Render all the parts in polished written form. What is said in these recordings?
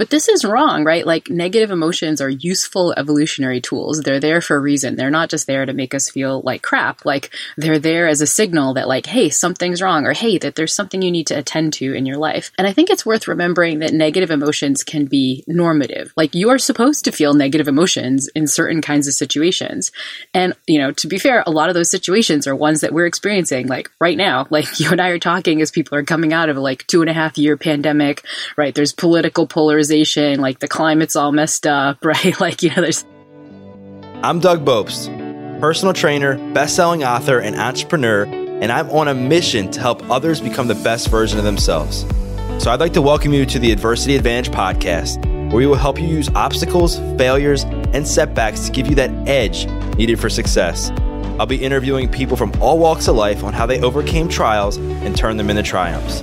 But this is wrong, right? Like, negative emotions are useful evolutionary tools. They're there for a reason. They're not just there to make us feel like crap. Like, they're there as a signal that, like, hey, something's wrong, or hey, that there's something you need to attend to in your life. And I think it's worth remembering that negative emotions can be normative. Like, you are supposed to feel negative emotions in certain kinds of situations. And, you know, to be fair, a lot of those situations are ones that we're experiencing, like, right now. Like, you and I are talking as people are coming out of a, like, 2.5-year pandemic, right? There's political polarization, like, the climate's all messed up, right? Like, you know, there's... I'm Doug Bobst, personal trainer, best-selling author, and entrepreneur, and I'm on a mission to help others become the best version of themselves. So I'd like to welcome you to the Adversity Advantage podcast, where we will help you use obstacles, failures, and setbacks to give you that edge needed for success. I'll be interviewing people from all walks of life on how they overcame trials and turned them into triumphs.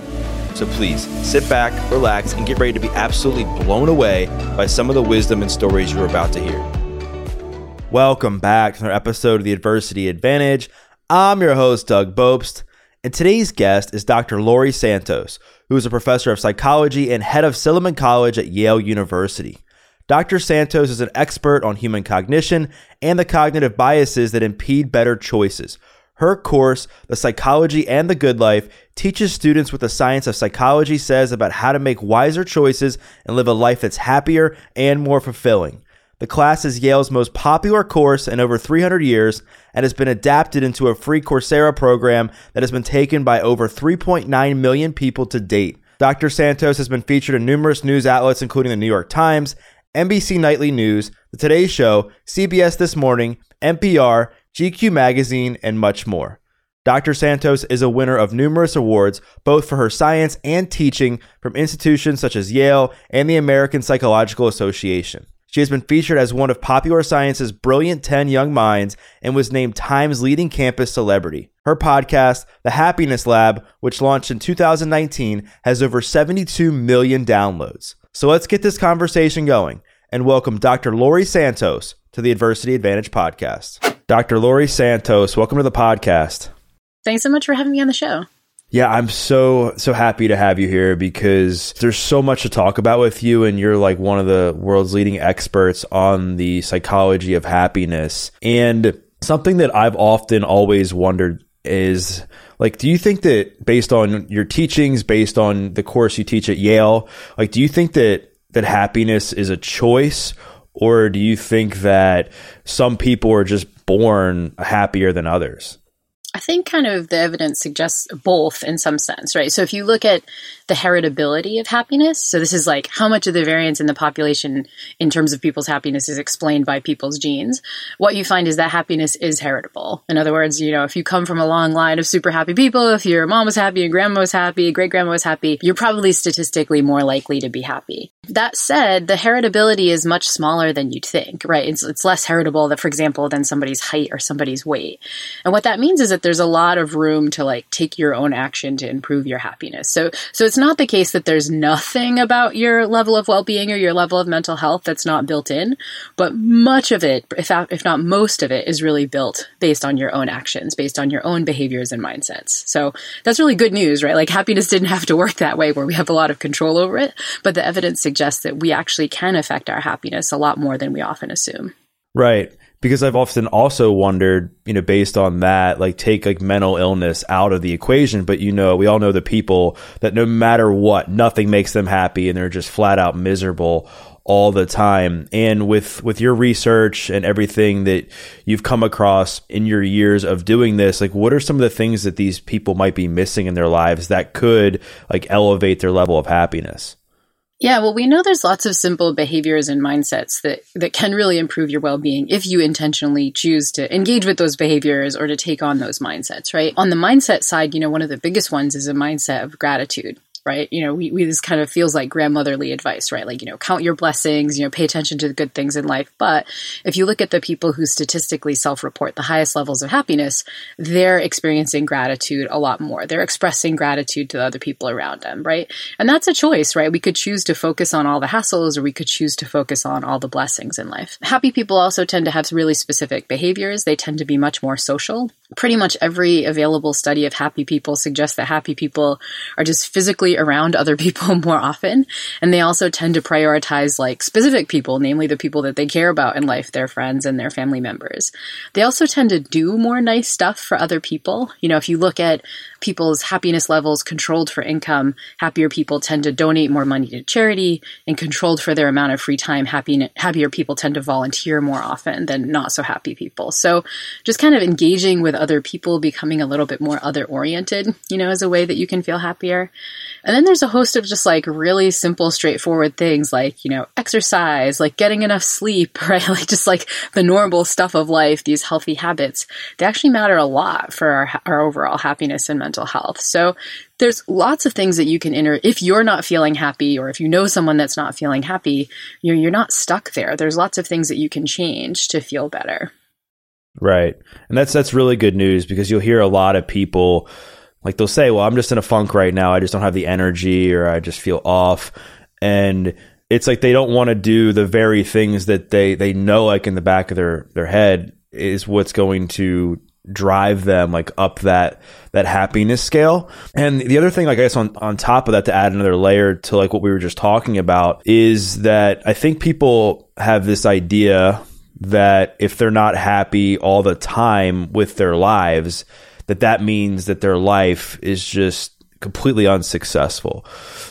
So please sit back, relax, and get ready to be absolutely blown away by some of the wisdom and stories you're about to hear. Welcome back to another episode of the Adversity Advantage. I'm your host, Doug Bobst, and today's guest is Dr. Laurie Santos, who is a professor of psychology and head of Silliman College at Yale University. Dr. Santos is an expert on human cognition and the cognitive biases that impede better choices. Her course, The Psychology and the Good Life, teaches students what the science of psychology says about how to make wiser choices and live a life that's happier and more fulfilling. The class is Yale's most popular course in over 300 years and has been adapted into a free Coursera program that has been taken by over 3.9 million people to date. Dr. Santos has been featured in numerous news outlets, including the New York Times, NBC Nightly News, The Today Show, CBS This Morning, NPR, GQ Magazine, and much more. Dr. Santos is a winner of numerous awards, both for her science and teaching, from institutions such as Yale and the American Psychological Association. She has been featured as one of Popular Science's Brilliant 10 Young Minds and was named Time's leading campus celebrity. Her podcast, The Happiness Lab, which launched in 2019, has over 72 million downloads. So let's get this conversation going and welcome Dr. Laurie Santos to the Adversity Advantage podcast. Dr. Laurie Santos, welcome to the podcast. Thanks so much for having me on the show. Yeah, I'm so happy to have you here because there's so much to talk about with you, and you're like one of the world's leading experts on the psychology of happiness. And something that I've often always wondered is, like, do you think that based on your teachings, based on the course you teach at Yale, like, do you think that happiness is a choice, or do you think that some people are just born happier than others? I think kind of the evidence suggests both in some sense, right? So if you look at the heritability of happiness, so this is like how much of the variance in the population in terms of people's happiness is explained by people's genes, what you find is that happiness is heritable. In other words, you know, if you come from a long line of super happy people, if your mom was happy, your grandma was happy, great-grandma was happy, you're probably statistically more likely to be happy. That said, the heritability is much smaller than you'd think, right? It's less heritable, for example, than somebody's height or somebody's weight. And what that means is that there's a lot of room to, like, take your own action to improve your happiness. So it's not the case that there's nothing about your level of well-being or your level of mental health that's not built in, but much of it, if not most of it, is really built based on your own actions, based on your own behaviors and mindsets. So that's really good news, right? Like, happiness didn't have to work that way where we have a lot of control over it, but the evidence suggests that we actually can affect our happiness a lot more than we often assume. Right. Because I've often also wondered, you know, based on that, like, take like mental illness out of the equation. But, you know, we all know the people that no matter what, nothing makes them happy and they're just flat out miserable all the time. And with your research and everything that you've come across in your years of doing this, like, what are some of the things that these people might be missing in their lives that could, like, elevate their level of happiness? Yeah, well, we know there's lots of simple behaviors and mindsets that can really improve your well-being if you intentionally choose to engage with those behaviors or to take on those mindsets, right? On the mindset side, you know, one of the biggest ones is a mindset of gratitude. Right? You know, we this kind of feels like grandmotherly advice, right? Like, you know, count your blessings, you know, pay attention to the good things in life. But if you look at the people who statistically self-report the highest levels of happiness, they're experiencing gratitude a lot more. They're expressing gratitude to the other people around them, right? And that's a choice, right? We could choose to focus on all the hassles, or we could choose to focus on all the blessings in life. Happy people also tend to have really specific behaviors. They tend to be much more social. Pretty much every available study of happy people suggests that happy people are just physically actually around other people more often. And they also tend to prioritize like specific people, namely the people that they care about in life, their friends and their family members. They also tend to do more nice stuff for other people. You know, if you look at people's happiness levels controlled for income, happier people tend to donate more money to charity, and controlled for their amount of free time, happier people tend to volunteer more often than not so happy people. So just kind of engaging with other people, becoming a little bit more other-oriented, you know, is a way that you can feel happier. And then there's a host of just like really simple, straightforward things like, you know, exercise, like getting enough sleep, right? Like just like the normal stuff of life, these healthy habits, they actually matter a lot for our overall happiness and mental health. So there's lots of things that you can enter. If you're not feeling happy, or if you know someone that's not feeling happy, you're not stuck there. There's lots of things that you can change to feel better. Right. And that's really good news, because you'll hear a lot of people, like they'll say, well, I'm just in a funk right now. I just don't have the energy, or I just feel off. And it's like, they don't want to do the very things that they know, like in the back of their head is what's going to drive them like up that happiness scale. And the other thing, like I guess on top of that, to add another layer to like what we were just talking about, is that I think people have this idea that if they're not happy all the time with their lives, that means that their life is just completely unsuccessful.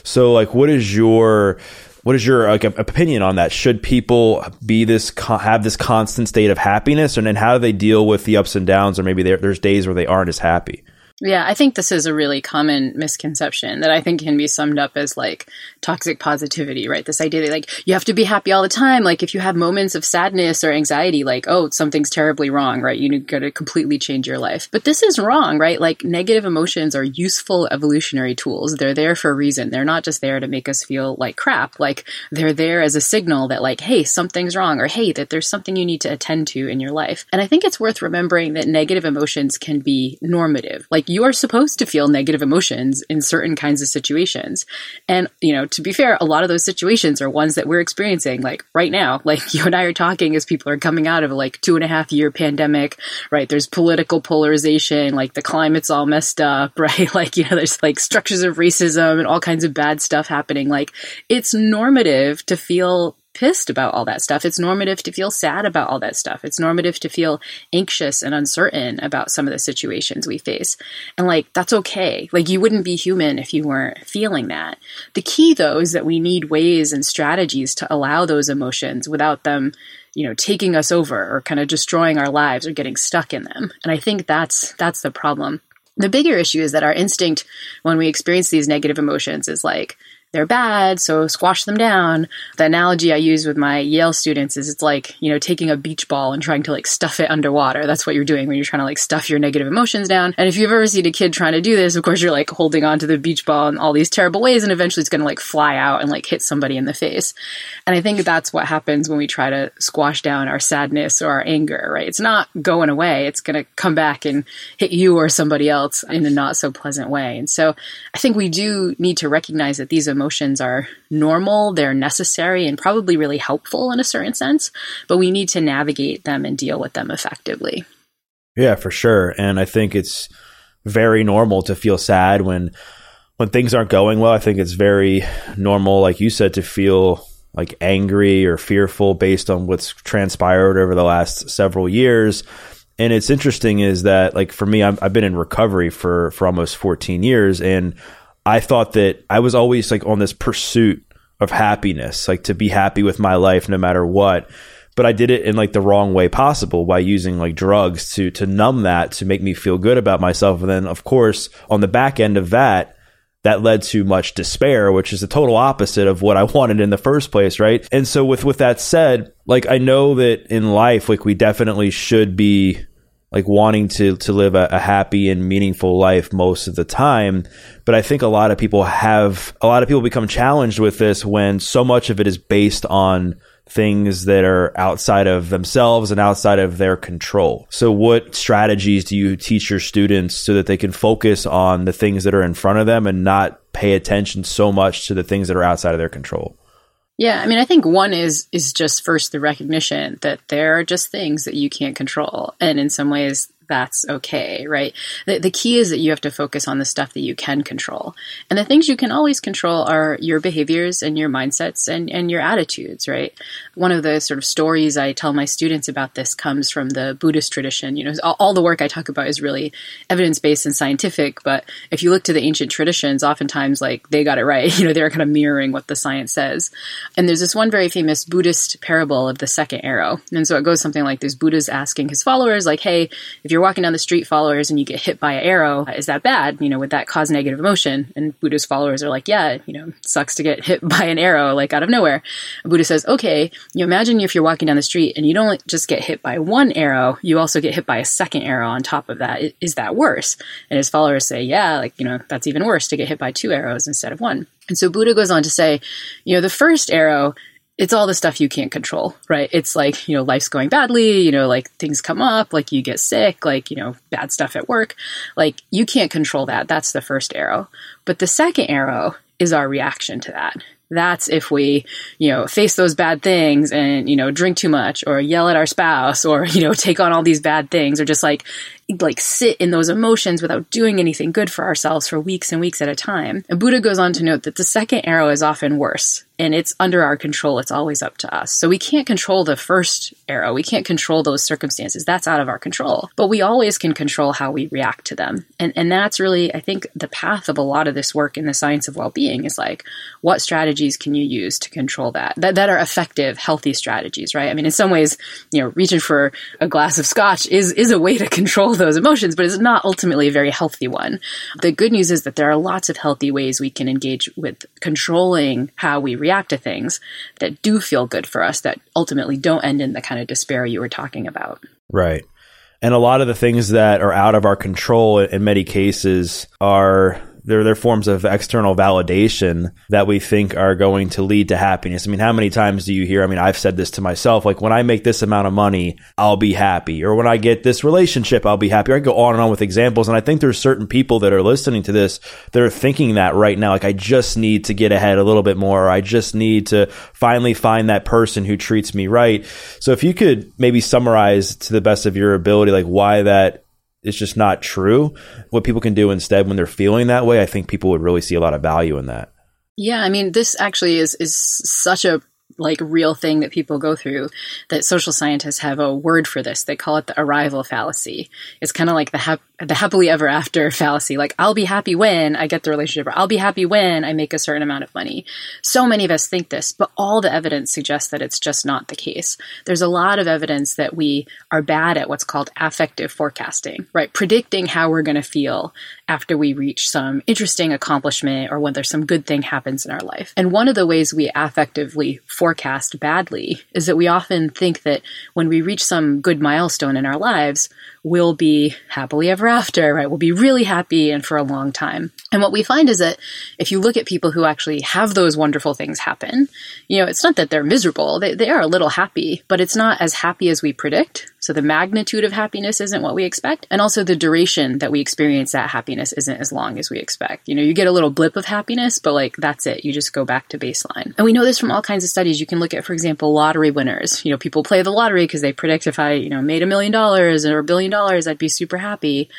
So like, what is your like opinion on that? Should people be have this constant state of happiness, and then how do they deal with the ups and downs, or maybe there's days where they aren't as happy? Yeah, I think this is a really common misconception that I think can be summed up as like toxic positivity, right? This idea that like you have to be happy all the time. Like if you have moments of sadness or anxiety, like, oh, something's terribly wrong, right? You need to completely change your life. But this is wrong, right? Like negative emotions are useful evolutionary tools. They're there for a reason. They're not just there to make us feel like crap. Like they're there as a signal that like, hey, something's wrong, or hey, that there's something you need to attend to in your life. And I think it's worth remembering that negative emotions can be normative. Like you are supposed to feel negative emotions in certain kinds of situations. And, you know, to be fair, a lot of those situations are ones that we're experiencing like right now. Like you and I are talking as people are coming out of like 2.5-year pandemic, right? There's political polarization, like the climate's all messed up, right? Like, you know, there's like structures of racism and all kinds of bad stuff happening. Like it's normative to feel pissed about all that stuff. It's normative to feel sad about all that stuff. It's normative to feel anxious and uncertain about some of the situations we face. And like, that's okay. Like you wouldn't be human if you weren't feeling that. The key though, is that we need ways and strategies to allow those emotions without them, you know, taking us over or kind of destroying our lives or getting stuck in them. And I think that's the problem. The bigger issue is that our instinct when we experience these negative emotions is like, they're bad, so squash them down. The analogy I use with my Yale students is it's like, you know, taking a beach ball and trying to like stuff it underwater. That's what you're doing when you're trying to like stuff your negative emotions down. And if you've ever seen a kid trying to do this, of course, you're like holding onto the beach ball in all these terrible ways, and eventually it's going to like fly out and like hit somebody in the face. And I think that's what happens when we try to squash down our sadness or our anger, right? It's not going away. It's going to come back and hit you or somebody else in a not so pleasant way. And so I think we do need to recognize that these emotions are normal, they're necessary, and probably really helpful in a certain sense, but we need to navigate them and deal with them effectively. Yeah, for sure. And I think it's very normal to feel sad when things aren't going well. I think it's very normal, like you said, to feel like angry or fearful based on what's transpired over the last several years. And it's interesting is that, like for me, I've been in recovery for almost 14 years, and I thought that I was always like on this pursuit of happiness, like to be happy with my life no matter what. But I did it in like the wrong way possible by using like drugs to numb that, to make me feel good about myself. And then, of course, on the back end of that led to much despair, which is the total opposite of what I wanted in the first place, right? And so with that said, like I know that in life, like we definitely should be like wanting to live a happy and meaningful life most of the time. But I think a lot of people become challenged with this when so much of it is based on things that are outside of themselves and outside of their control. So what strategies do you teach your students so that they can focus on the things that are in front of them and not pay attention so much to the things that are outside of their control? Yeah, I mean, I think one is just first the recognition that there are just things that you can't control. And in some ways, that's okay, right? The key is that you have to focus on the stuff that you can control. And the things you can always control are your behaviors and your mindsets and your attitudes, right? One of the sort of stories I tell my students about this comes from the Buddhist tradition. You know, all the work I talk about is really evidence-based and scientific, but if you look to the ancient traditions, oftentimes like they got it right. You know, they're kind of mirroring what the science says. And there's this one very famous Buddhist parable of the second arrow. And so it goes something like this. Buddha's asking his followers, like, hey, if you're walking down the street, followers, and you get hit by an arrow, is that bad? You know, would that cause negative emotion? And Buddha's followers are like, yeah, you know, sucks to get hit by an arrow, like out of nowhere. And Buddha says, okay, you imagine if you're walking down the street and you don't just get hit by one arrow, you also get hit by a second arrow on top of that. Is that worse? And his followers say, yeah, like, you know, that's even worse to get hit by two arrows instead of one. And so Buddha goes on to say, you know, the first arrow, it's all the stuff you can't control, right? It's like, you know, life's going badly, you know, like things come up, like you get sick, like, you know, bad stuff at work. Like you can't control that. That's the first arrow. But the second arrow is our reaction to that. That's if we, you know, face those bad things and, you know, drink too much or yell at our spouse or, you know, take on all these bad things or just like sit in those emotions without doing anything good for ourselves for weeks and weeks at a time. And Buddha goes on to note that the second arrow is often worse and it's under our control. It's always up to us. So we can't control the first arrow. We can't control those circumstances. That's out of our control, but we always can control how we react to them. And that's really, I think, the path of a lot of this work in the science of well-being is like, what strategies can you use to control that are effective, healthy strategies, right? I mean, in some ways, you know, reaching for a glass of scotch is a way to control those emotions, but it's not ultimately a very healthy one. The good news is that there are lots of healthy ways we can engage with controlling how we react to things that do feel good for us, that ultimately don't end in the kind of despair you were talking about. Right. And a lot of the things that are out of our control in many cases are they're forms of external validation that we think are going to lead to happiness. I mean, how many times do you hear, I mean, I've said this to myself, like when I make this amount of money, I'll be happy. Or when I get this relationship, I'll be happy. Or I go on and on with examples. And I think there's certain people that are listening to this that are thinking that right now, like I just need to get ahead a little bit more. Or I just need to finally find that person who treats me right. So if you could maybe summarize to the best of your ability, like why that it's just not true. What people can do instead when they're feeling that way, I think people would really see a lot of value in that. Yeah, I mean, this actually is such a like real thing that people go through that social scientists have a word for this. They call it the arrival fallacy. It's kind of like the happily ever after fallacy. Like I'll be happy when I get the relationship or I'll be happy when I make a certain amount of money. So many of us think this, but all the evidence suggests that it's just not the case. There's a lot of evidence that we are bad at what's called affective forecasting, right? Predicting how we're going to feel after we reach some interesting accomplishment or whether some good thing happens in our life. And one of the ways we affectively forecast badly is that we often think that when we reach some good milestone in our lives, we'll be happily ever after, right? We'll be really happy and for a long time. And what we find is that if you look at people who actually have those wonderful things happen, you know, it's not that they're miserable. They are a little happy, but it's not as happy as we predict. So the magnitude of happiness isn't what we expect. And also the duration that we experience that happiness isn't as long as we expect. You know, you get a little blip of happiness, but like, that's it. You just go back to baseline. And we know this from all kinds of studies. You can look at, for example, lottery winners. You know, people play the lottery because they predict if I, you know, made $1 million or $1 billion, I'd be super happy.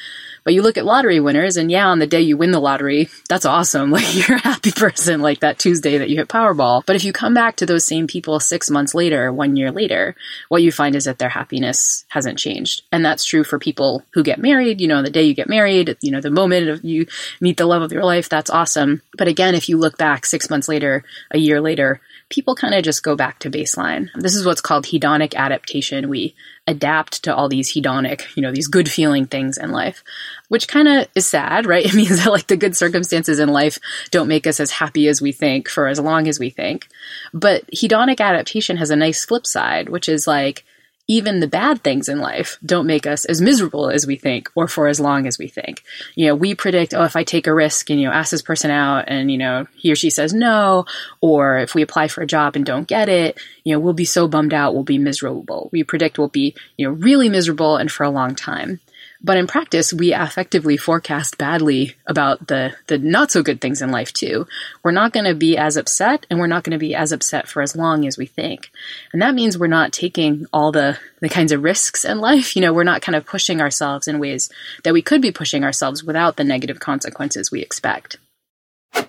But you look at lottery winners and yeah, on the day you win the lottery, that's awesome. Like you're a happy person, like that Tuesday that you hit Powerball. But if you come back to those same people 6 months later, 1 year later, what you find is that their happiness hasn't changed. And that's true for people who get married. You know, the day you get married, you know, the moment of you meet the love of your life, that's awesome. But again, if you look back 6 months later, a year later, people kind of just go back to baseline. This is what's called hedonic adaptation. We adapt to all these hedonic, you know, these good feeling things in life, which kind of is sad, right? It means that like the good circumstances in life don't make us as happy as we think for as long as we think. But hedonic adaptation has a nice flip side, which is like, even the bad things in life don't make us as miserable as we think or for as long as we think. You know, we predict, oh, if I take a risk and, you know, ask this person out and, you know, he or she says no, or if we apply for a job and don't get it, you know, we'll be so bummed out, we'll be miserable. We predict we'll be, you know, really miserable and for a long time. But in practice, we affectively forecast badly about the not so good things in life too. We're not going to be as upset, and we're not going to be as upset for as long as we think. And that means we're not taking all the kinds of risks in life. You know, we're not kind of pushing ourselves in ways that we could be pushing ourselves without the negative consequences we expect.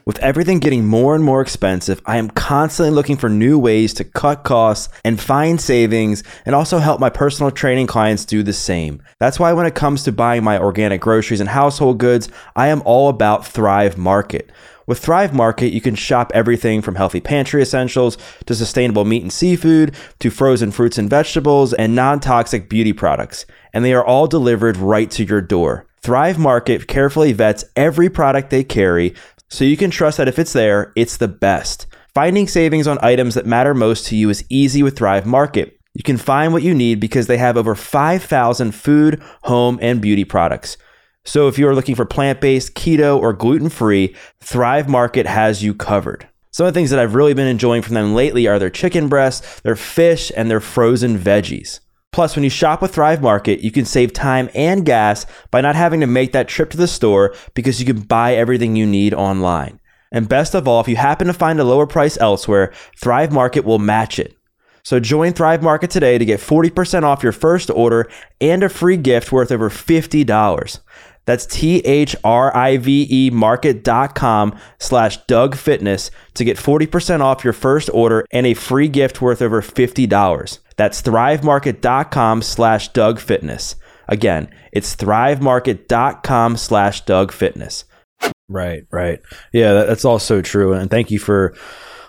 With everything getting more and more expensive, I am constantly looking for new ways to cut costs and find savings, and also help my personal training clients do the same. That's why when it comes to buying my organic groceries and household goods, I am all about Thrive Market. With Thrive Market, you can shop everything from healthy pantry essentials to sustainable meat and seafood to frozen fruits and vegetables and non-toxic beauty products, and they are all delivered right to your door. Thrive Market carefully vets every product they carry, so you can trust that if it's there, it's the best. Finding savings on items that matter most to you is easy with Thrive Market. You can find what you need because they have over 5,000 food, home, and beauty products. So if you are looking for plant-based, keto, or gluten-free, Thrive Market has you covered. Some of the things that I've really been enjoying from them lately are their chicken breasts, their fish, and their frozen veggies. Plus, when you shop with Thrive Market, you can save time and gas by not having to make that trip to the store because you can buy everything you need online. And best of all, if you happen to find a lower price elsewhere, Thrive Market will match it. So join Thrive Market today to get 40% off your first order and a free gift worth over $50. That's thrivemarket.com/DougFitness to get 40% off your first order and a free gift worth over $50. That's thrivemarket.com/DougFitness. Again, it's thrivemarket.com/DougFitness. Right. Yeah, that's all so true. And thank you for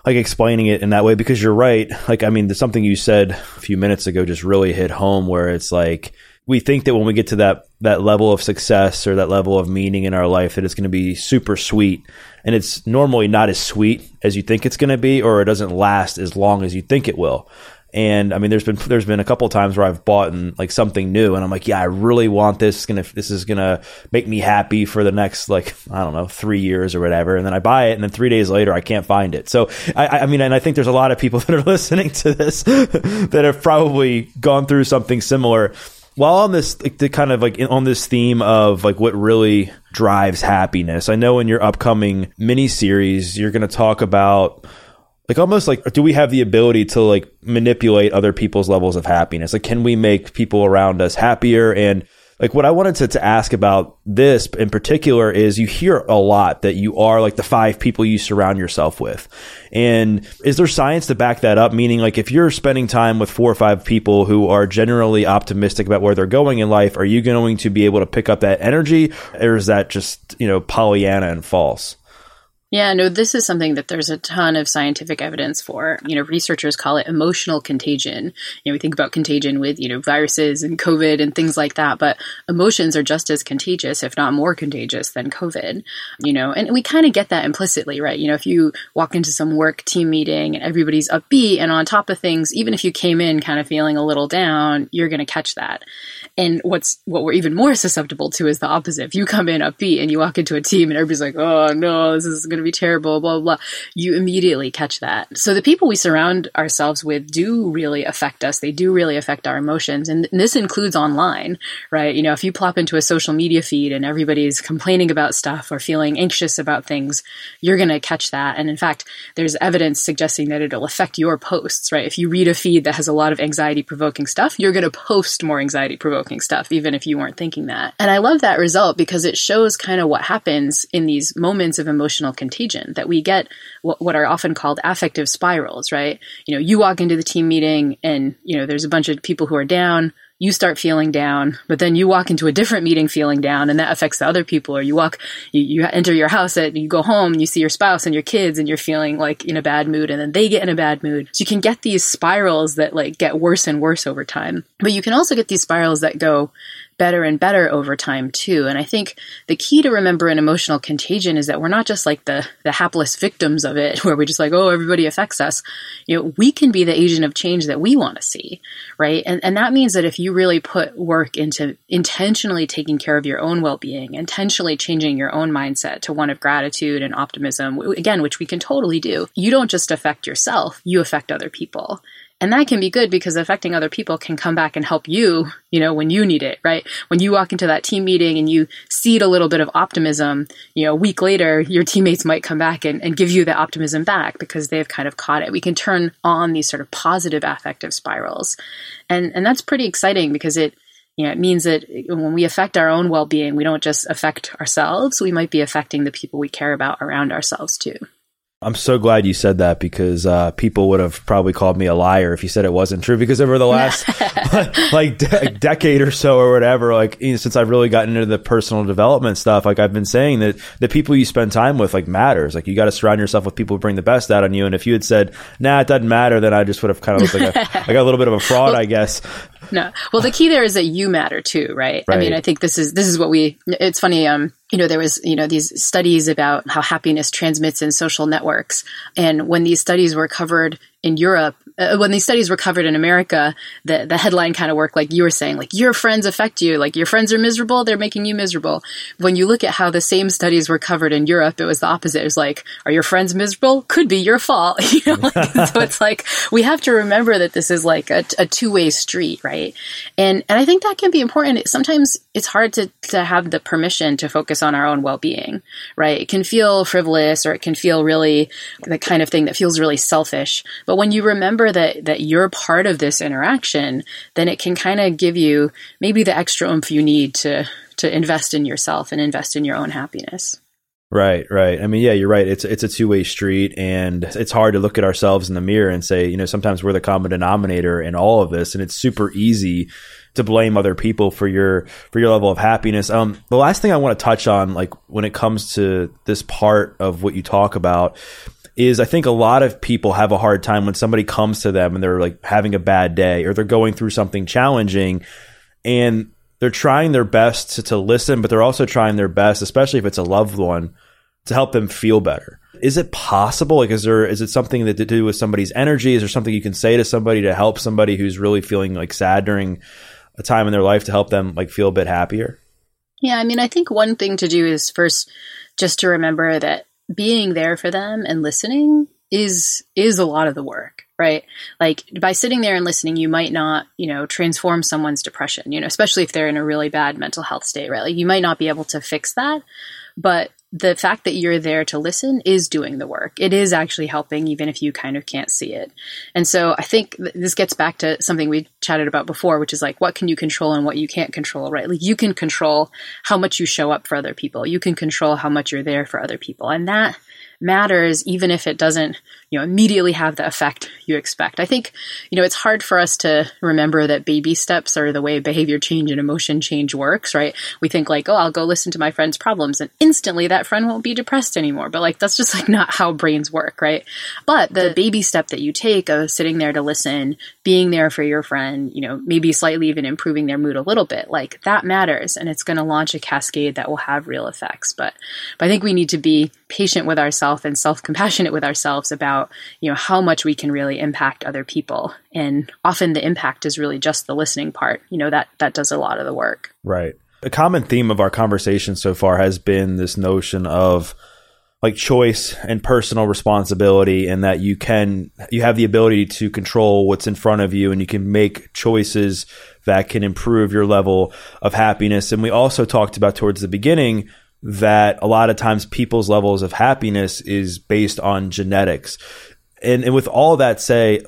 explaining it in that way, because you're right. Something you said a few minutes ago just really hit home, where it's like, we think that when we get to that level of success or that level of meaning in our life, that it's going to be super sweet. And it's normally not as sweet as you think it's going to be, or it doesn't last as long as you think it will. And there's been a couple of times where I've bought something new, and I'm like, yeah, I really want this. This is gonna make me happy for the next 3 years or whatever. And then I buy it, and then 3 days later I can't find it. So I think there's a lot of people that are listening to this that have probably gone through something similar. While on this on this theme of what really drives happiness, I know in your upcoming mini series you're going to talk about do we have the ability to manipulate other people's levels of happiness? Can we make people around us happier? And what I wanted to ask about this in particular is, you hear a lot that you are the five people you surround yourself with. And is there science to back that up? Meaning, if you're spending time with 4 or 5 people who are generally optimistic about where they're going in life, are you going to be able to pick up that energy? Or is that just, Pollyanna and false? Yeah, no, this is something that there's a ton of scientific evidence for. Researchers call it emotional contagion. We think about contagion with, viruses and COVID and things like that, but emotions are just as contagious, if not more contagious than COVID, and we kind of get that implicitly, right? If you walk into some work team meeting and everybody's upbeat and on top of things, even if you came in kind of feeling a little down, you're going to catch that. And what we're even more susceptible to is the opposite. If you come in upbeat and you walk into a team and everybody's like, oh no, this is going to be terrible, blah, blah, blah, you immediately catch that. So the people we surround ourselves with do really affect us. They do really affect our emotions. And this includes online, right? If you plop into a social media feed and everybody's complaining about stuff or feeling anxious about things, you're going to catch that. And in fact, there's evidence suggesting that it'll affect your posts, right? If you read a feed that has a lot of anxiety-provoking stuff, you're going to post more anxiety-provoking stuff, even if you weren't thinking that. And I love that result because it shows kind of what happens in these moments of emotional contagion, that we get what are often called affective spirals, right? You walk into the team meeting and, there's a bunch of people who are down. You start feeling down, but then you walk into a different meeting feeling down, and that affects the other people. Or you enter your house and you go home and you see your spouse and your kids and you're feeling in a bad mood, and then they get in a bad mood. So you can get these spirals that get worse and worse over time. But you can also get these spirals that go better and better over time too. And I think the key to remember in emotional contagion is that we're not just the hapless victims of it, where we just everybody affects us. We can be the agent of change that we want to see, right? And that means that if you really put work into intentionally taking care of your own well-being, intentionally changing your own mindset to one of gratitude and optimism, again, which we can totally do, you don't just affect yourself, you affect other people. And that can be good because affecting other people can come back and help you, you know, when you need it, right? When you walk into that team meeting and you seed a little bit of optimism, you know, a week later, your teammates might come back and give you the optimism back because they've kind of caught it. We can turn on these sort of positive affective spirals. And that's pretty exciting because it, you know, it means that when we affect our own well-being, we don't just affect ourselves, we might be affecting the people we care about around ourselves too. I'm so glad you said that because people would have probably called me a liar if you said it wasn't true, because over the last decade or so or whatever, like, you know, since I've really gotten into the personal development stuff, like I've been saying that the people you spend time with like matters. Like you got to surround yourself with people who bring the best out on you. And if you had said, nah, it doesn't matter, then I just would have kind of looked like a little bit of a fraud, I guess. No. Well, the key there is that you matter too, right? Right. I mean, I think this is what it's funny. You know, there was, you know, these studies about how happiness transmits in social networks. And when these studies were covered in Europe, when these studies were covered in America, the headline kind of worked like you were saying, like your friends affect you, like your friends are miserable, they're making you miserable. When you look at how the same studies were covered in Europe, it was the opposite. It was like, are your friends miserable? Could be your fault. You know, like, so it's like, we have to remember that this is like a two-way street, right? And I think that can be important. Sometimes it's hard to have the permission to focus on our own well-being, right? It can feel frivolous, or it can feel really the kind of thing that feels really selfish. But when you remember that you're part of this interaction, then it can kind of give you maybe the extra oomph you need to invest in yourself and invest in your own happiness. Right. I mean, yeah, you're right. It's a two-way street, and it's hard to look at ourselves in the mirror and say, you know, sometimes we're the common denominator in all of this, and it's super easy to blame other people for your level of happiness. The last thing I want to touch on, like when it comes to this part of what you talk about, is I think a lot of people have a hard time when somebody comes to them and they're like having a bad day or they're going through something challenging, and they're trying their best to listen, but they're also trying their best, especially if it's a loved one, to help them feel better. Is it possible? Like, is it something that to do with somebody's energy? Is there something you can say to somebody to help somebody who's really feeling like sad during a time in their life to help them like feel a bit happier? Yeah. I mean, I think one thing to do is first just to remember that being there for them and listening is a lot of the work, right? Like by sitting there and listening, you might not, you know, transform someone's depression, you know, especially if they're in a really bad mental health state, right? Like you might not be able to fix that, but the fact that you're there to listen is doing the work. It is actually helping, even if you kind of can't see it. And so I think this gets back to something we chatted about before, which is like, what can you control and what you can't control, right? Like you can control how much you show up for other people. You can control how much you're there for other people. And that matters, even if it doesn't, you know, immediately have the effect you expect. I think, you know, it's hard for us to remember that baby steps are the way behavior change and emotion change works, right? We think like, oh, I'll go listen to my friend's problems and instantly that friend won't be depressed anymore. But like, that's just like not how brains work, right? But the baby step that you take of sitting there to listen, being there for your friend, you know, maybe slightly even improving their mood a little bit, like that matters. And it's going to launch a cascade that will have real effects. But I think we need to be patient with ourselves and self-compassionate with ourselves about, you know, how much we can really impact other people. And often the impact is really just the listening part, you know, that does a lot of the work. Right. A common theme of our conversation so far has been this notion of like choice and personal responsibility, and that you have the ability to control what's in front of you and you can make choices that can improve your level of happiness. And we also talked about towards the beginning that a lot of times people's levels of happiness is based on genetics. And with all that said,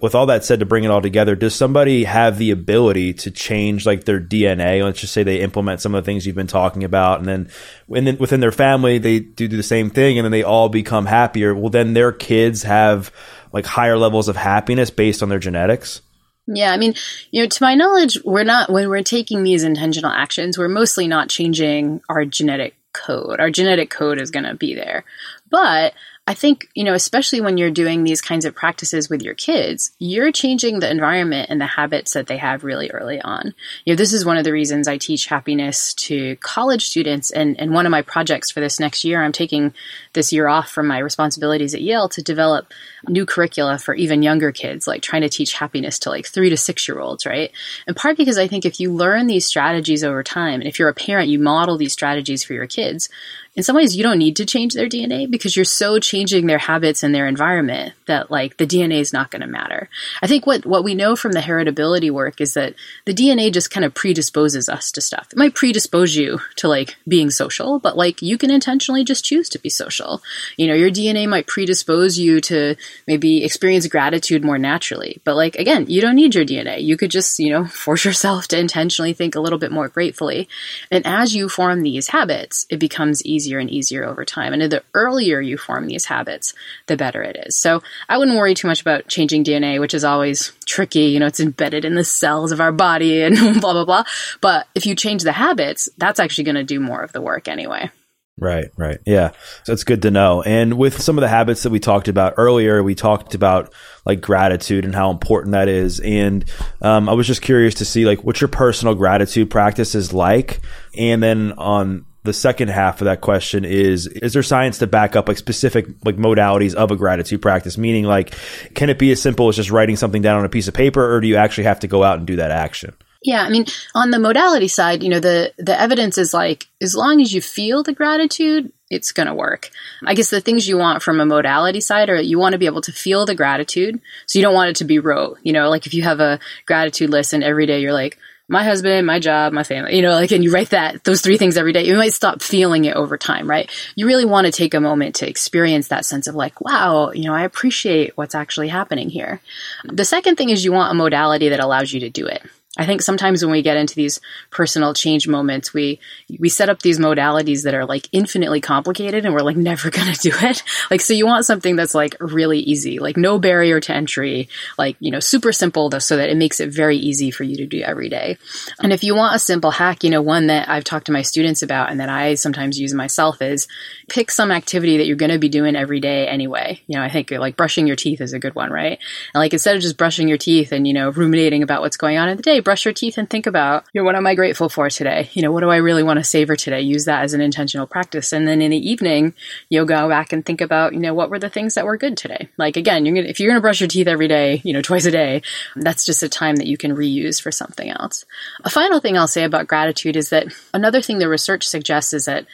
to bring it all together, does somebody have the ability to change like their DNA? Let's just say they implement some of the things you've been talking about, and then within their family they do the same thing, and then they all become happier. Will then their kids have like higher levels of happiness based on their genetics? Yeah, I mean, you know, to my knowledge, when we're taking these intentional actions, we're mostly not changing our genetic code. Our genetic code is going to be there, but I think, you know, especially when you're doing these kinds of practices with your kids, you're changing the environment and the habits that they have really early on. You know, this is one of the reasons I teach happiness to college students. And one of my projects for this next year, I'm taking this year off from my responsibilities at Yale to develop new curricula for even younger kids, like trying to teach happiness to like 3 to 6-year-olds, right? In part because I think if you learn these strategies over time, and if you're a parent, you model these strategies for your kids, in some ways you don't need to change their DNA because you're so changing their habits and their environment that like the DNA is not going to matter. I think what we know from the heritability work is that the DNA just kind of predisposes us to stuff. It might predispose you to like being social, but like you can intentionally just choose to be social. You know, your DNA might predispose you to maybe experience gratitude more naturally, but like, again, you don't need your DNA. You could just, you know, force yourself to intentionally think a little bit more gratefully. And as you form these habits, it becomes easier and easier over time. And the earlier you form these habits, the better it is. So I wouldn't worry too much about changing DNA, which is always tricky. You know, it's embedded in the cells of our body and blah, blah, blah. But if you change the habits, that's actually going to do more of the work anyway. Right. Yeah. So it's good to know. And with some of the habits that we talked about earlier, we talked about like gratitude and how important that is. And I was just curious to see like what your personal gratitude practice is like. And then on the second half of that question is there science to back up like specific like modalities of a gratitude practice? Meaning like, can it be as simple as just writing something down on a piece of paper, or do you actually have to go out and do that action? Yeah, I mean, on the modality side, you know, the evidence is like, as long as you feel the gratitude, it's going to work. I guess the things you want from a modality side are you want to be able to feel the gratitude. So you don't want it to be rote. You know, like if you have a gratitude list and every day you're like, my husband, my job, my family, you know, like, and you write that, those three things every day, you might stop feeling it over time, right? You really want to take a moment to experience that sense of like, wow, you know, I appreciate what's actually happening here. The second thing is you want a modality that allows you to do it. I think sometimes when we get into these personal change moments, we set up these modalities that are like infinitely complicated and we're like never going to do it. Like, so you want something that's like really easy, like no barrier to entry, like, you know, super simple though, so that it makes it very easy for you to do every day. And if you want a simple hack, you know, one that I've talked to my students about and that I sometimes use myself is pick some activity that you're going to be doing every day anyway. You know, I think like brushing your teeth is a good one, right? And like, instead of just brushing your teeth and, you know, ruminating about what's going on in the day, brush your teeth and think about, you know, what am I grateful for today? You know, what do I really want to savor today? Use that as an intentional practice. And then in the evening, you'll go back and think about, you know, what were the things that were good today? Like, again, if you're going to brush your teeth every day, you know, twice a day, that's just a time that you can reuse for something else. A final thing I'll say about gratitude is that another thing the research suggests is that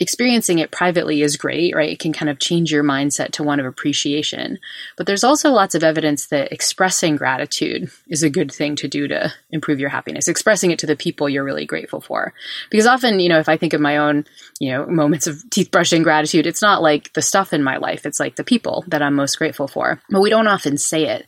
experiencing it privately is great, right? It can kind of change your mindset to one of appreciation. But there's also lots of evidence that expressing gratitude is a good thing to do to improve your happiness, expressing it to the people you're really grateful for. Because often, you know, if I think of my own, you know, moments of teeth brushing gratitude, it's not like the stuff in my life, it's like the people that I'm most grateful for. But we don't often say it.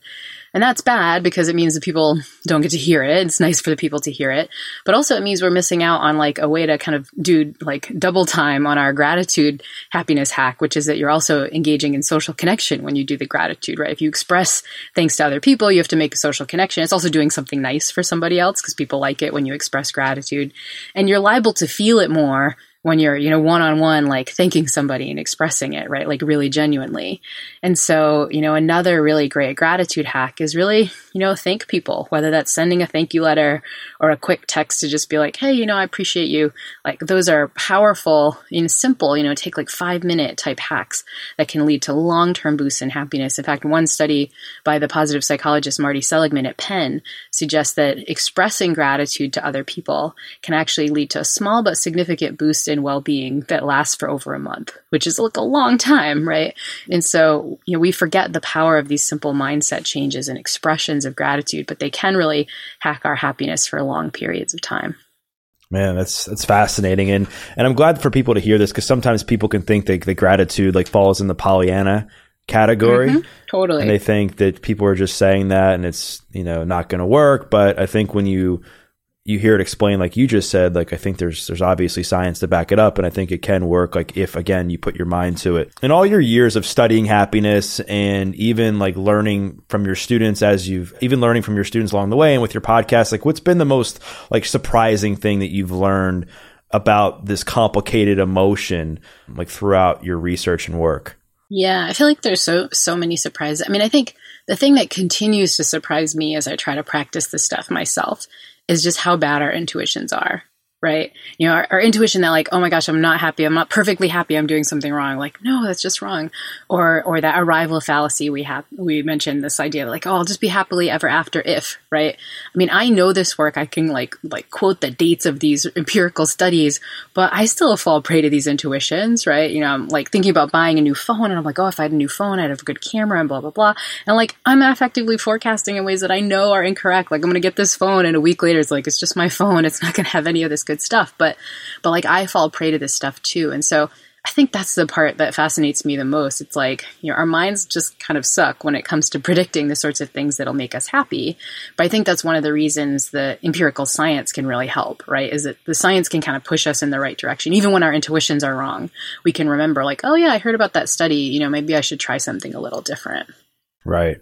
And that's bad because it means that people don't get to hear it. It's nice for the people to hear it. But also it means we're missing out on like a way to kind of do like double time on our gratitude happiness hack, which is that you're also engaging in social connection when you do the gratitude, right? If you express thanks to other people, you have to make a social connection. It's also doing something nice for somebody else because people like it when you express gratitude. And you're liable to feel it more when you're, you know, one-on-one, like thanking somebody and expressing it, right? Like really genuinely. And so, you know, another really great gratitude hack is really, you know, thank people, whether that's sending a thank you letter or a quick text to just be like, hey, you know, I appreciate you. Like those are powerful and simple, you know, take like 5-minute type hacks that can lead to long-term boosts in happiness. In fact, one study by the positive psychologist Marty Seligman at Penn suggests that expressing gratitude to other people can actually lead to a small but significant boost in well-being that lasts for over a month, which is like a long time, right? And so, you know, we forget the power of these simple mindset changes and expressions of gratitude, but they can really hack our happiness for long periods of time. Man, that's fascinating. And I'm glad for people to hear this because sometimes people can think that the gratitude like falls in the Pollyanna category. Mm-hmm, totally. And they think that people are just saying that and it's, you know, not going to work. But I think when you hear it explained, like you just said, like, I think there's obviously science to back it up. And I think it can work. Like if, again, you put your mind to it. In all your years of studying happiness and even like learning from your students along the way and with your podcast, like what's been the most like surprising thing that you've learned about this complicated emotion, like throughout your research and work? Yeah, I feel like there's so many surprises. I mean, I think the thing that continues to surprise me as I try to practice this stuff myself is just how bad our intuitions are. right? You know, our intuition that like, oh my gosh, I'm not happy. I'm not perfectly happy. I'm doing something wrong. Like, no, that's just wrong. Or that arrival fallacy we mentioned, this idea of like, oh, I'll just be happily ever after if, right? I mean, I know this work. I can like quote the dates of these empirical studies, but I still fall prey to these intuitions, right? You know, I'm like thinking about buying a new phone and I'm like, oh, if I had a new phone, I'd have a good camera and blah, blah, blah. And like, I'm effectively forecasting in ways that I know are incorrect. Like I'm going to get this phone and a week later, it's like, it's just my phone. It's not going to have any of this good stuff. But like I fall prey to this stuff too. And so I think that's the part that fascinates me the most. It's like, you know, our minds just kind of suck when it comes to predicting the sorts of things that'll make us happy. But I think that's one of the reasons the empirical science can really help, right? Is that the science can kind of push us in the right direction. Even when our intuitions are wrong, we can remember like, oh yeah, I heard about that study. You know, maybe I should try something a little different. Right.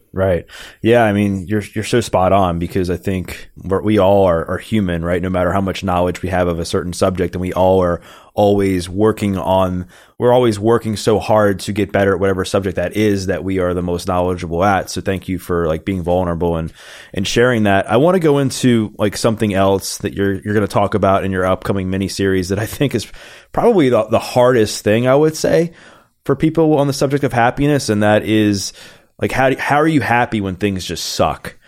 Yeah. I mean, you're so spot on because I think we all are human, right? No matter how much knowledge we have of a certain subject, and we all are always working so hard to get better at whatever subject that is that we are the most knowledgeable at. So thank you for like being vulnerable and sharing that. I want to go into like something else that you're going to talk about in your upcoming mini series that I think is probably the hardest thing I would say for people on the subject of happiness. And that is, like, how are you happy when things just suck,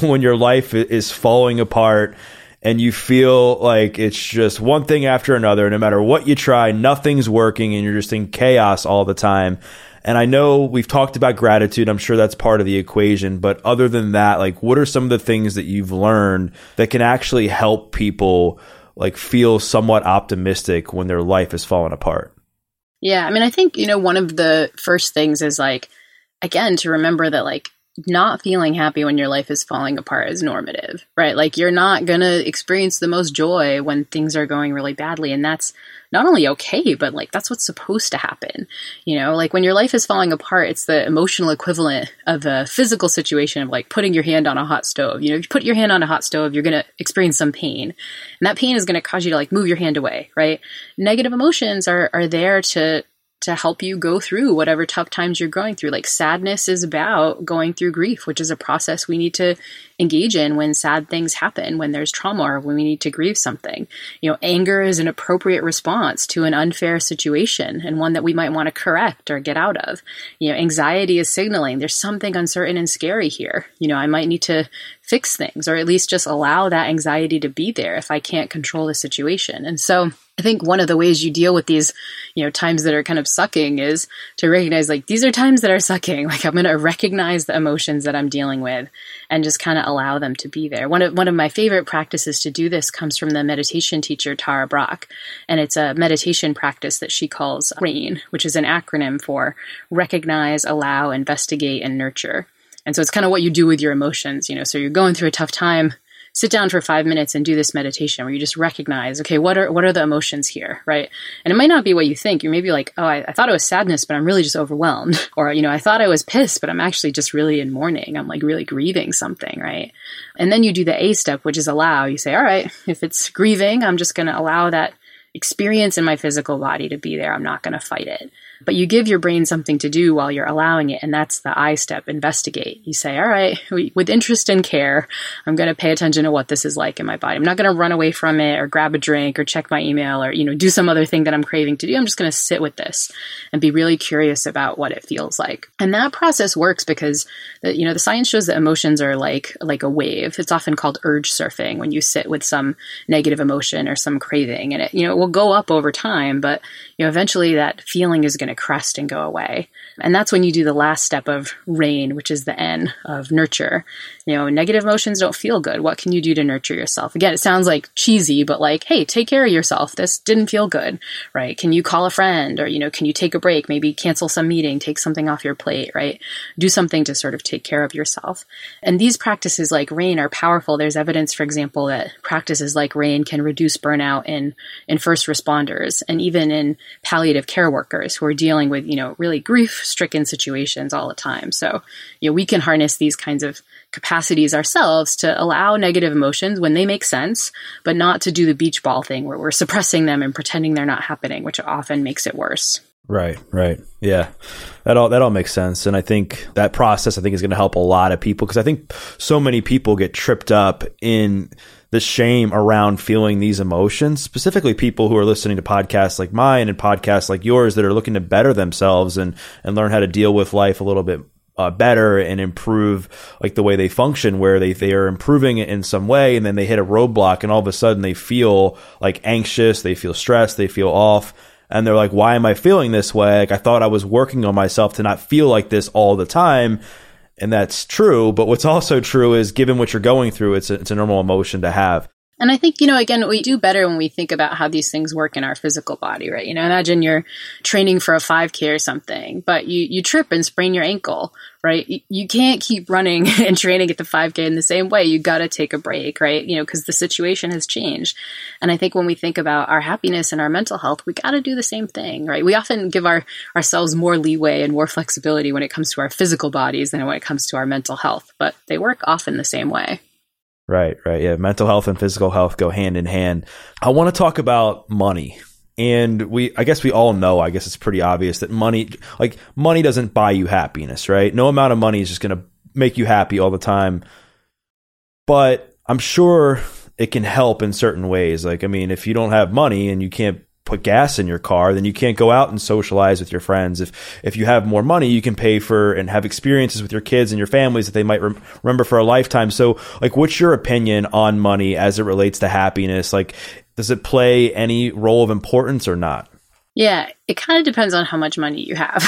when your life is falling apart and you feel like it's just one thing after another, no matter what you try, nothing's working and you're just in chaos all the time. And I know we've talked about gratitude. I'm sure that's part of the equation. But other than that, like, what are some of the things that you've learned that can actually help people like feel somewhat optimistic when their life is falling apart? Yeah. I mean, I think, you know, one of the first things is like, again, to remember that like not feeling happy when your life is falling apart is normative, right? Like you're not going to experience the most joy when things are going really badly. And that's not only okay, but like that's what's supposed to happen. You know, like when your life is falling apart, it's the emotional equivalent of a physical situation of like putting your hand on a hot stove. You know, if you put your hand on a hot stove, you're going to experience some pain. And that pain is going to cause you to like move your hand away, right? Negative emotions are there to help you go through whatever tough times you're going through. Like sadness is about going through grief, which is a process we need to engage in when sad things happen, when there's trauma or when we need to grieve something. You know, anger is an appropriate response to an unfair situation and one that we might want to correct or get out of. You know, anxiety is signaling there's something uncertain and scary here. You know, I might need to fix things or at least just allow that anxiety to be there if I can't control the situation. And so I think one of the ways you deal with these, you know, times that are kind of sucking is to recognize like these are times that are sucking. Like I'm going to recognize the emotions that I'm dealing with and just kind of allow them to be there. One of my favorite practices to do this comes from the meditation teacher Tara Brach, and it's a meditation practice that she calls RAIN, which is an acronym for recognize, allow, investigate, and nurture. And so it's kind of what you do with your emotions, you know, so you're going through a tough time, sit down for 5 minutes and do this meditation where you just recognize, okay, what are the emotions here, right? And it might not be what you think. You may be like, oh, I thought it was sadness, but I'm really just overwhelmed. Or, you know, I thought I was pissed, but I'm actually just really in mourning. I'm like really grieving something, right? And then you do the A step, which is allow. You say, all right, if it's grieving, I'm just going to allow that experience in my physical body to be there. I'm not going to fight it. But you give your brain something to do while you're allowing it. And that's the I step, investigate. You say, all right, with interest and care, I'm going to pay attention to what this is like in my body. I'm not going to run away from it or grab a drink or check my email or, you know, do some other thing that I'm craving to do. I'm just going to sit with this and be really curious about what it feels like. And that process works because, you know, the science shows that emotions are like a wave. It's often called urge surfing when you sit with some negative emotion or some craving. And it, you know, it will go up over time, but, you know, eventually that feeling is going to crest and go away. And that's when you do the last step of RAIN, which is the N of nurture. You know, negative emotions don't feel good. What can you do to nurture yourself? Again, it sounds like cheesy, but like, hey, take care of yourself. This didn't feel good, right? Can you call a friend or, you know, can you take a break? Maybe cancel some meeting, take something off your plate, right? Do something to sort of take care of yourself. And these practices like RAIN are powerful. There's evidence, for example, that practices like RAIN can reduce burnout in first responders and even in palliative care workers who are dealing with, you know, really grief-stricken situations all the time. So, you know, we can harness these kinds of capacities ourselves to allow negative emotions when they make sense, but not to do the beach ball thing where we're suppressing them and pretending they're not happening, which often makes it worse. Right. Yeah. That all makes sense. And I think that process, is going to help a lot of people, because I think so many people get tripped up in the shame around feeling these emotions, specifically people who are listening to podcasts like mine and podcasts like yours that are looking to better themselves and learn how to deal with life a little bit better and improve like the way they function, where they are improving it in some way, and then they hit a roadblock, and all of a sudden they feel like anxious, they feel stressed, they feel off. And they're like, why am I feeling this way? Like, I thought I was working on myself to not feel like this all the time. And that's true. But what's also true is, given what you're going through, it's a normal emotion to have. And I think, again, we do better when we think about how these things work in our physical body, right? Imagine you're training for a 5K or something, but you trip and sprain your ankle, right? You can't keep running and training at the 5K in the same way. You got to take a break, right? Because the situation has changed. And I think when we think about our happiness and our mental health, we got to do the same thing, right? We often give ourselves more leeway and more flexibility when it comes to our physical bodies than when it comes to our mental health, but they work often the same way. Right. Yeah. Mental health and physical health go hand in hand. I want to talk about money. And I guess it's pretty obvious that money doesn't buy you happiness, right? No amount of money is just going to make you happy all the time. But I'm sure it can help in certain ways. If you don't have money and you can't put gas in your car, then you can't go out and socialize with your friends. If you have more money, you can pay for and have experiences with your kids and your families that they might remember for a lifetime. So what's your opinion on money as it relates to happiness? Does it play any role of importance or not? Yeah, it kind of depends on how much money you have.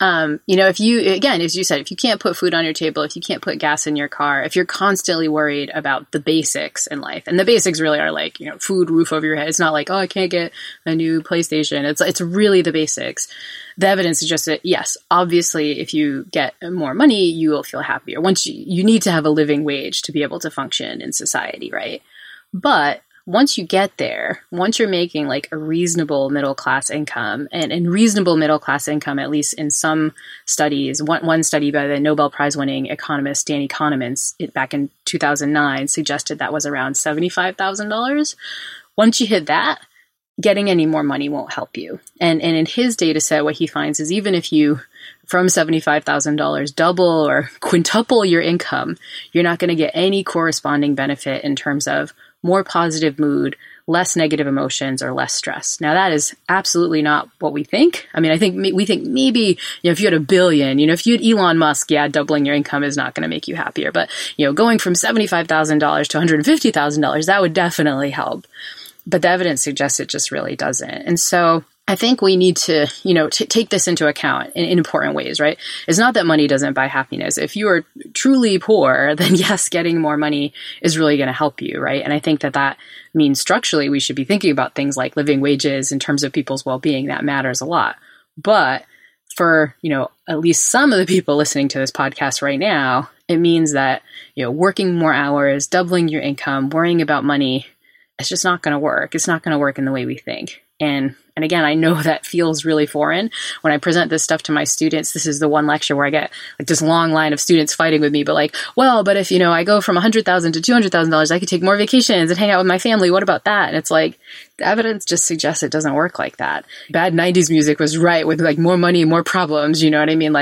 If you can't put food on your table, if you can't put gas in your car, if you're constantly worried about the basics in life, and the basics really are food, roof over your head. It's not like, oh, I can't get a new PlayStation. It's really the basics. The evidence suggests that, yes, obviously, if you get more money, you will feel happier. Once you need to have a living wage to be able to function in society, right? But once you get there, once you're making a reasonable middle-class income, and reasonable middle-class income, at least in some studies, one study by the Nobel Prize-winning economist Danny Kahneman back in 2009 suggested that was around $75,000. Once you hit that, getting any more money won't help you. And in his data set, what he finds is even if you, from $75,000, double or quintuple your income, you're not going to get any corresponding benefit in terms of more positive mood, less negative emotions, or less stress. Now, that is absolutely not what we think. I think maybe if you had $1 billion, if you had Elon Musk, doubling your income is not going to make you happier. But going from $75,000 to $150,000, that would definitely help. But the evidence suggests it just really doesn't. And so I think we need to, take this into account in important ways, right? It's not that money doesn't buy happiness. If you are truly poor, then yes, getting more money is really going to help you, right? And I think that means structurally we should be thinking about things like living wages in terms of people's well-being. That matters a lot. But for, at least some of the people listening to this podcast right now, it means that, working more hours, doubling your income, worrying about money, it's just not going to work. It's not going to work in the way we think. And again, I know that feels really foreign. When I present this stuff to my students, this is the one lecture where I get this long line of students fighting with me, but if, I go from $100,000 to $200,000, I could take more vacations and hang out with my family. What about that? And it's the evidence just suggests it doesn't work like that. Bad 90s music was right with more money, more problems. You know what I mean?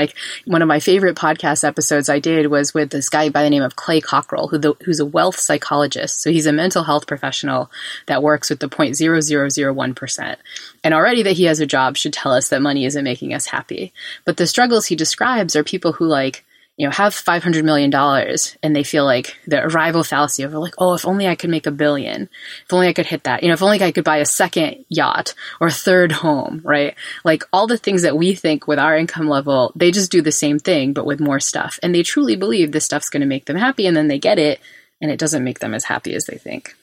One of my favorite podcast episodes I did was with this guy by the name of Clay Cockrell, who's a wealth psychologist. So he's a mental health professional that works with the 0.0001%. And already that he has a job should tell us that money isn't making us happy. But the struggles he describes are people who have $500 million and they feel the arrival fallacy of oh, if only I could make $1 billion, if only I could hit that, if only I could buy a second yacht or a third home, right? All the things that we think with our income level, they just do the same thing, but with more stuff. And they truly believe this stuff's going to make them happy. And then they get it and it doesn't make them as happy as they think.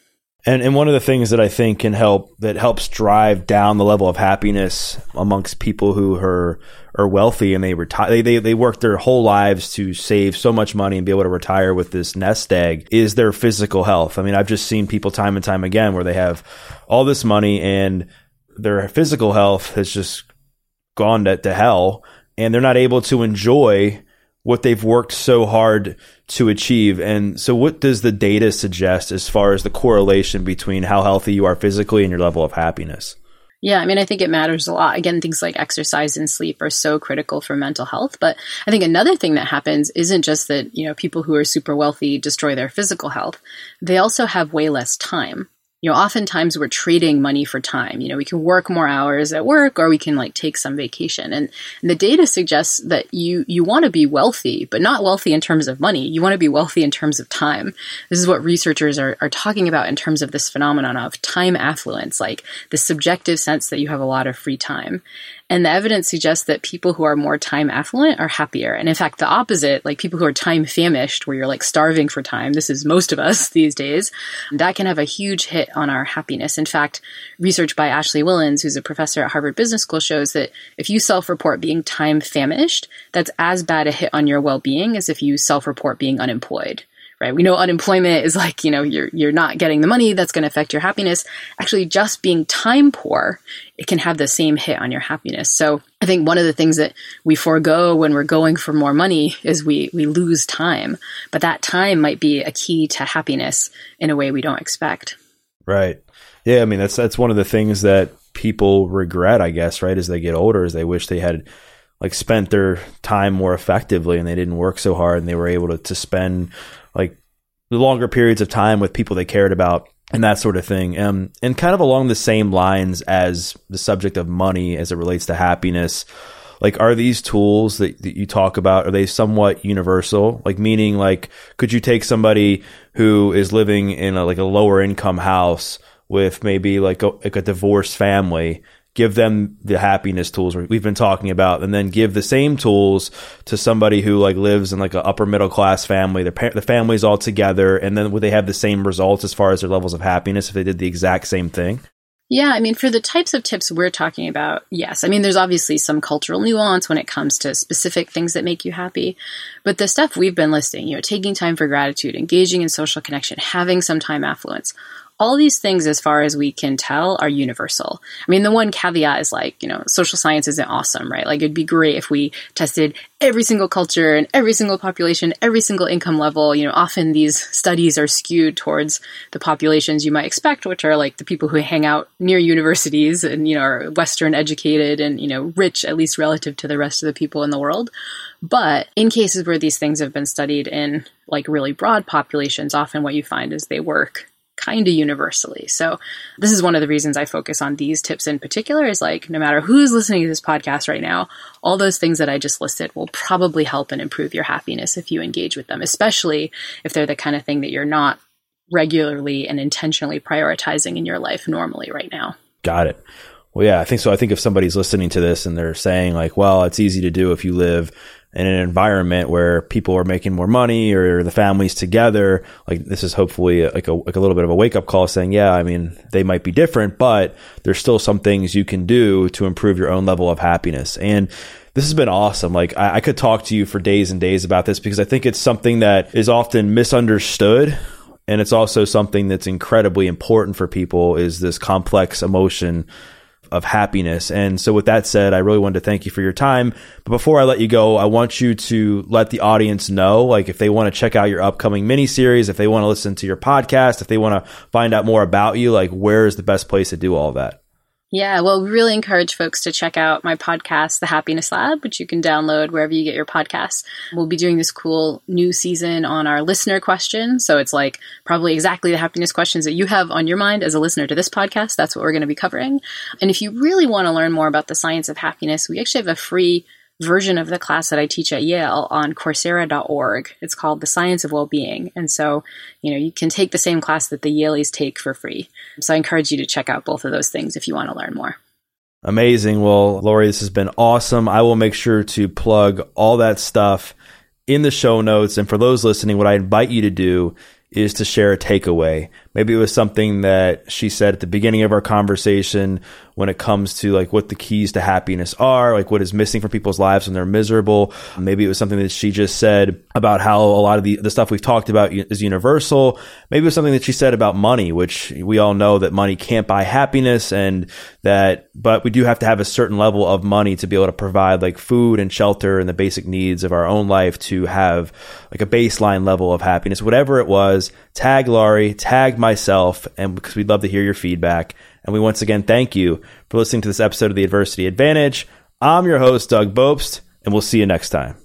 And one of the things that I think can help, that helps drive down the level of happiness amongst people who are wealthy and they retire, they work their whole lives to save so much money and be able to retire with this nest egg, is their physical health. I've just seen people time and time again where they have all this money and their physical health has just gone to hell, and they're not able to enjoy what they've worked so hard to achieve. And so what does the data suggest as far as the correlation between how healthy you are physically and your level of happiness? Yeah, I mean, I think it matters a lot. Again, things like exercise and sleep are so critical for mental health. But I think another thing that happens isn't just that, you know, people who are super wealthy destroy their physical health. They also have way less time. You know, oftentimes we're trading money for time. You know, we can work more hours at work, or we can like take some vacation. And the data suggests that you want to be wealthy, but not wealthy in terms of money. You want to be wealthy in terms of time. This is what researchers are talking about in terms of this phenomenon of time affluence, like the subjective sense that you have a lot of free time. And the evidence suggests that people who are more time affluent are happier. And in fact, the opposite, like people who are time famished, where you're like starving for time, this is most of us these days, that can have a huge hit on our happiness. In fact, research by Ashley Whillans, who's a professor at Harvard Business School, shows that if you self-report being time famished, that's as bad a hit on your well-being as if you self-report being unemployed. Right? We know unemployment is like, you know, you're not getting the money, that's going to affect your happiness. Actually, just being time poor, it can have the same hit on your happiness. So I think one of the things that we forego when we're going for more money is we lose time. But that time might be a key to happiness in a way we don't expect. Right. Yeah. I mean, that's one of the things that people regret, I guess, right? As they get older, is they wish they had like spent their time more effectively and they didn't work so hard and they were able to spend like longer periods of time with people they cared about and that sort of thing. And kind of along the same lines as the subject of money as it relates to happiness, like are these tools that you talk about, are they somewhat universal? Like meaning like, could you take somebody who is living in a lower income house with maybe like a divorced family, give them the happiness tools we've been talking about, and then give the same tools to somebody who like lives in like an upper middle class family, the family's all together, and then would they have the same results as far as their levels of happiness if they did the exact same thing? Yeah, I mean, for the types of tips we're talking about, yes. I mean, there's obviously some cultural nuance when it comes to specific things that make you happy. But the stuff we've been listing, you know, taking time for gratitude, engaging in social connection, having some time affluence, all these things, as far as we can tell, are universal. I mean, the one caveat is like, you know, social science isn't awesome, right? Like it'd be great if we tested every single culture and every single population, every single income level. You know, often these studies are skewed towards the populations you might expect, which are like the people who hang out near universities and, you know, are Western educated and, you know, rich, at least relative to the rest of the people in the world. But in cases where these things have been studied in like really broad populations, often what you find is they work kind of universally. So this is one of the reasons I focus on these tips in particular is like, no matter who's listening to this podcast right now, all those things that I just listed will probably help and improve your happiness if you engage with them, especially if they're the kind of thing that you're not regularly and intentionally prioritizing in your life normally right now. Got it. Well, yeah, I think so. I think if somebody's listening to this and they're saying like, well, it's easy to do if you live in an environment where people are making more money or the family's together, like this is hopefully like a little bit of a wake up call saying, yeah, I mean, they might be different, but there's still some things you can do to improve your own level of happiness. And this has been awesome. Like I could talk to you for days and days about this because I think it's something that is often misunderstood. And it's also something that's incredibly important for people is this complex emotion of happiness. And so with that said, I really wanted to thank you for your time. But before I let you go, I want you to let the audience know, like if they want to check out your upcoming mini series, if they want to listen to your podcast, if they want to find out more about you, like where is the best place to do all that? Yeah, well, we really encourage folks to check out my podcast, The Happiness Lab, which you can download wherever you get your podcasts. We'll be doing this cool new season on our listener question. So it's like probably exactly the happiness questions that you have on your mind as a listener to this podcast. That's what we're going to be covering. And if you really want to learn more about the science of happiness, we actually have a free version of the class that I teach at Yale on Coursera.org. It's called The Science of Wellbeing. And so, you know, you can take the same class that the Yaleys take for free. So I encourage you to check out both of those things if you want to learn more. Amazing. Well, Laurie, this has been awesome. I will make sure to plug all that stuff in the show notes. And for those listening, what I invite you to do is to share a takeaway. Maybe it was something that she said at the beginning of our conversation when it comes to like what the keys to happiness are, like what is missing from people's lives when they're miserable. Maybe it was something that she just said about how a lot of the stuff we've talked about is universal. Maybe it was something that she said about money, which we all know that money can't buy happiness and that, but we do have to have a certain level of money to be able to provide like food and shelter and the basic needs of our own life to have like a baseline level of happiness, whatever it was. Tag Laurie, tag myself, and because we'd love to hear your feedback. And we once again thank you for listening to this episode of The Adversity Advantage. I'm your host, Doug Bobst, and we'll see you next time.